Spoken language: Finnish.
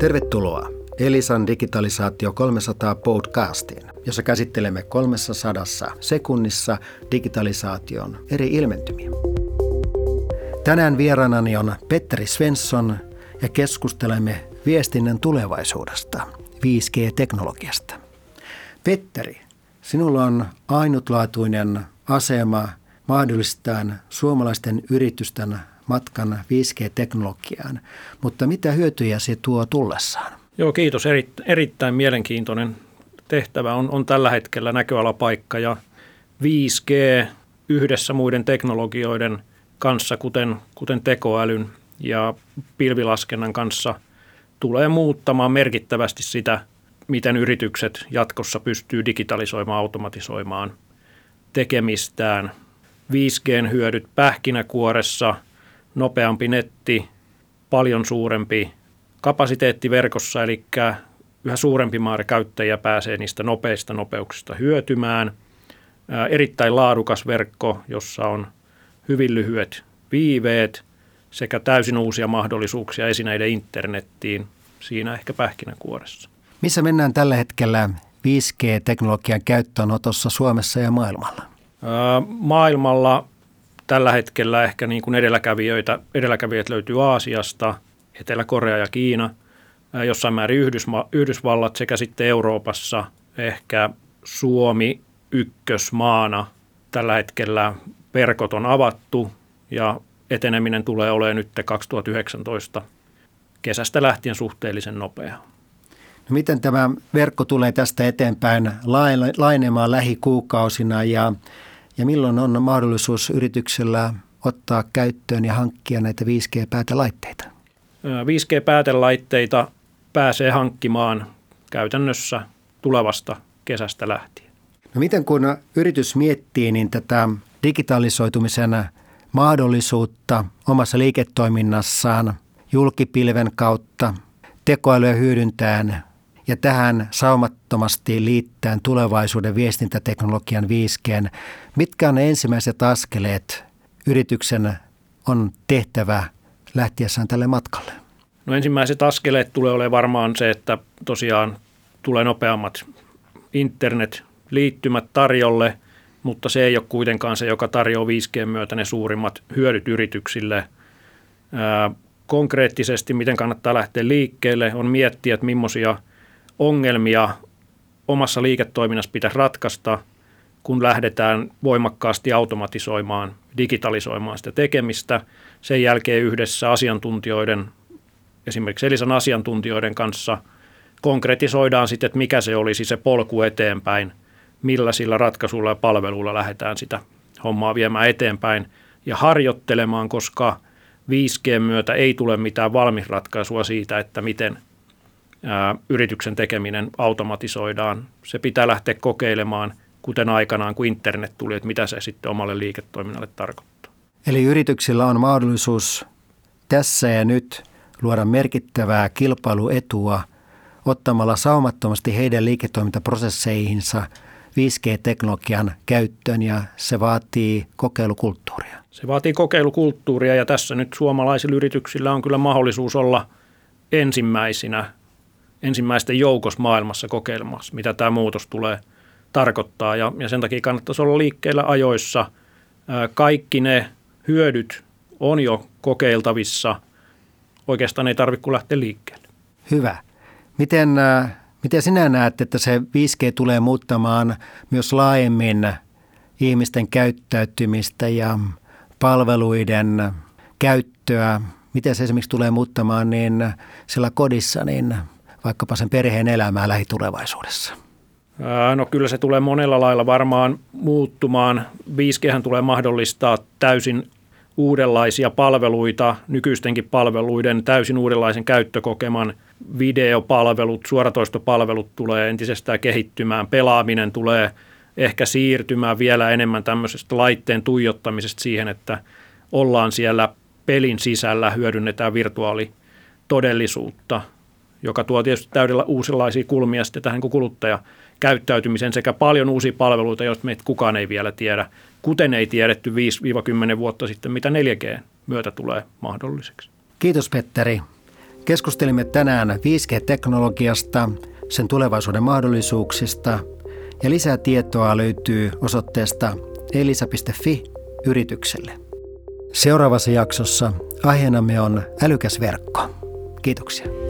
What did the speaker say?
Tervetuloa Elisan Digitalisaatio 300 podcastiin, jossa käsittelemme 300 sekunnissa digitalisaation eri ilmentymiä. Tänään vieraanani on Petteri Svensson ja keskustelemme viestinnän tulevaisuudesta, 5G-teknologiasta. Petteri, sinulla on ainutlaatuinen asema mahdollistaen suomalaisten yritysten matkan 5G-teknologiaan, mutta mitä hyötyjä se tuo tullessaan? Joo, kiitos. Erittäin mielenkiintoinen tehtävä on tällä hetkellä näköalapaikka, ja 5G yhdessä muiden teknologioiden kanssa, kuten tekoälyn ja pilvilaskennan kanssa, tulee muuttamaan merkittävästi sitä, miten yritykset jatkossa pystyy digitalisoimaan, automatisoimaan tekemistään. 5G:n hyödyt pähkinäkuoressa: nopeampi netti, paljon suurempi kapasiteetti verkossa, eli yhä suurempi määrä käyttäjiä pääsee niistä nopeista nopeuksista hyötymään. Erittäin laadukas verkko, jossa on hyvin lyhyet viiveet, sekä täysin uusia mahdollisuuksia esineiden internettiin siinä ehkä pähkinänkuoressa. Missä mennään tällä hetkellä 5G-teknologian käyttöönotossa Suomessa ja maailmalla? Maailmalla tällä hetkellä ehkä niin kuin edelläkävijät löytyy Aasiasta, Etelä-Korea ja Kiina, jossain määrin Yhdysvallat sekä sitten Euroopassa ehkä Suomi ykkösmaana. Tällä hetkellä verkot on avattu ja eteneminen tulee olemaan nyt 2019 kesästä lähtien suhteellisen nopeaa. No miten tämä verkko tulee tästä eteenpäin laajenemaan lähikuukausina ja milloin on mahdollisuus yrityksellä ottaa käyttöön ja hankkia näitä 5G-päätelaitteita? 5G-päätelaitteita pääsee hankkimaan käytännössä tulevasta kesästä lähtien. No miten kun yritys miettii niin tätä digitalisoitumisen mahdollisuutta omassa liiketoiminnassaan julkipilven kautta, tekoälyä hyödyntäen ja tähän saumattomasti liittäen tulevaisuuden viestintäteknologian 5G:n, mitkä on ne ensimmäiset askeleet yrityksen on tehtävä lähtiessään tälle matkalle? No ensimmäiset askeleet tulee olemaan varmaan se, että tosiaan tulee nopeammat internetliittymät tarjolle, mutta se ei ole kuitenkaan se, joka tarjoaa 5G myötä ne suurimmat hyödyt yrityksille. Konkreettisesti, miten kannattaa lähteä liikkeelle, on miettiä, että millaisia ongelmia omassa liiketoiminnassa pitäisi ratkaista, kun lähdetään voimakkaasti automatisoimaan, digitalisoimaan sitä tekemistä. Sen jälkeen yhdessä asiantuntijoiden, esimerkiksi Elisan asiantuntijoiden kanssa, konkretisoidaan sitten, että mikä se olisi se polku eteenpäin, millä sillä ratkaisulla ja palvelulla lähdetään sitä hommaa viemään eteenpäin ja harjoittelemaan, koska 5G myötä ei tule mitään valmisratkaisua siitä, että miten yrityksen tekeminen automatisoidaan. Se pitää lähteä kokeilemaan, kuten aikanaan kun internet tuli, että mitä se sitten omalle liiketoiminnalle tarkoittaa. Eli yrityksillä on mahdollisuus tässä ja nyt luoda merkittävää kilpailuetua ottamalla saumattomasti heidän liiketoimintaprosesseihinsa 5G-teknologian käyttöön, ja se vaatii kokeilukulttuuria. Se vaatii kokeilukulttuuria, ja tässä nyt suomalaisilla yrityksillä on kyllä mahdollisuus olla ensimmäisten joukossa maailmassa kokeilemassa, mitä tämä muutos tulee tarkoittaa, ja sen takia kannattaisi olla liikkeellä ajoissa. Kaikki ne hyödyt on jo kokeiltavissa. Oikeastaan ei tarvitse kuin lähteä liikkeelle. Hyvä. Miten sinä näet, että se 5G tulee muuttamaan myös laajemmin ihmisten käyttäytymistä ja palveluiden käyttöä? Miten se esimerkiksi tulee muuttamaan niin sillä kodissa, niin vaikkapa sen perheen elämää lähitulevaisuudessa? No kyllä se tulee monella lailla varmaan muuttumaan. 5G:hän tulee mahdollistaa täysin uudenlaisia palveluita, nykyistenkin palveluiden täysin uudenlaisen käyttökokeman. Videopalvelut, suoratoistopalvelut tulee entisestään kehittymään, pelaaminen tulee ehkä siirtymään vielä enemmän tämmöisestä laitteen tuijottamisesta siihen, että ollaan siellä pelin sisällä, hyödynnetään virtuaalitodellisuutta, joka tuo tietysti täydellä uusilaisia kulmia sitten tähän kuluttajakäyttäytymiseen sekä paljon uusia palveluita, joista meitä kukaan ei vielä tiedä, kuten ei tiedetty 5-10 vuotta sitten, mitä 4G myötä tulee mahdolliseksi. Kiitos Petteri. Keskustelimme tänään 5G-teknologiasta, sen tulevaisuuden mahdollisuuksista ja lisää tietoa löytyy osoitteesta elisa.fi yritykselle. Seuraavassa jaksossa aiheenamme on älykäs verkko. Kiitoksia.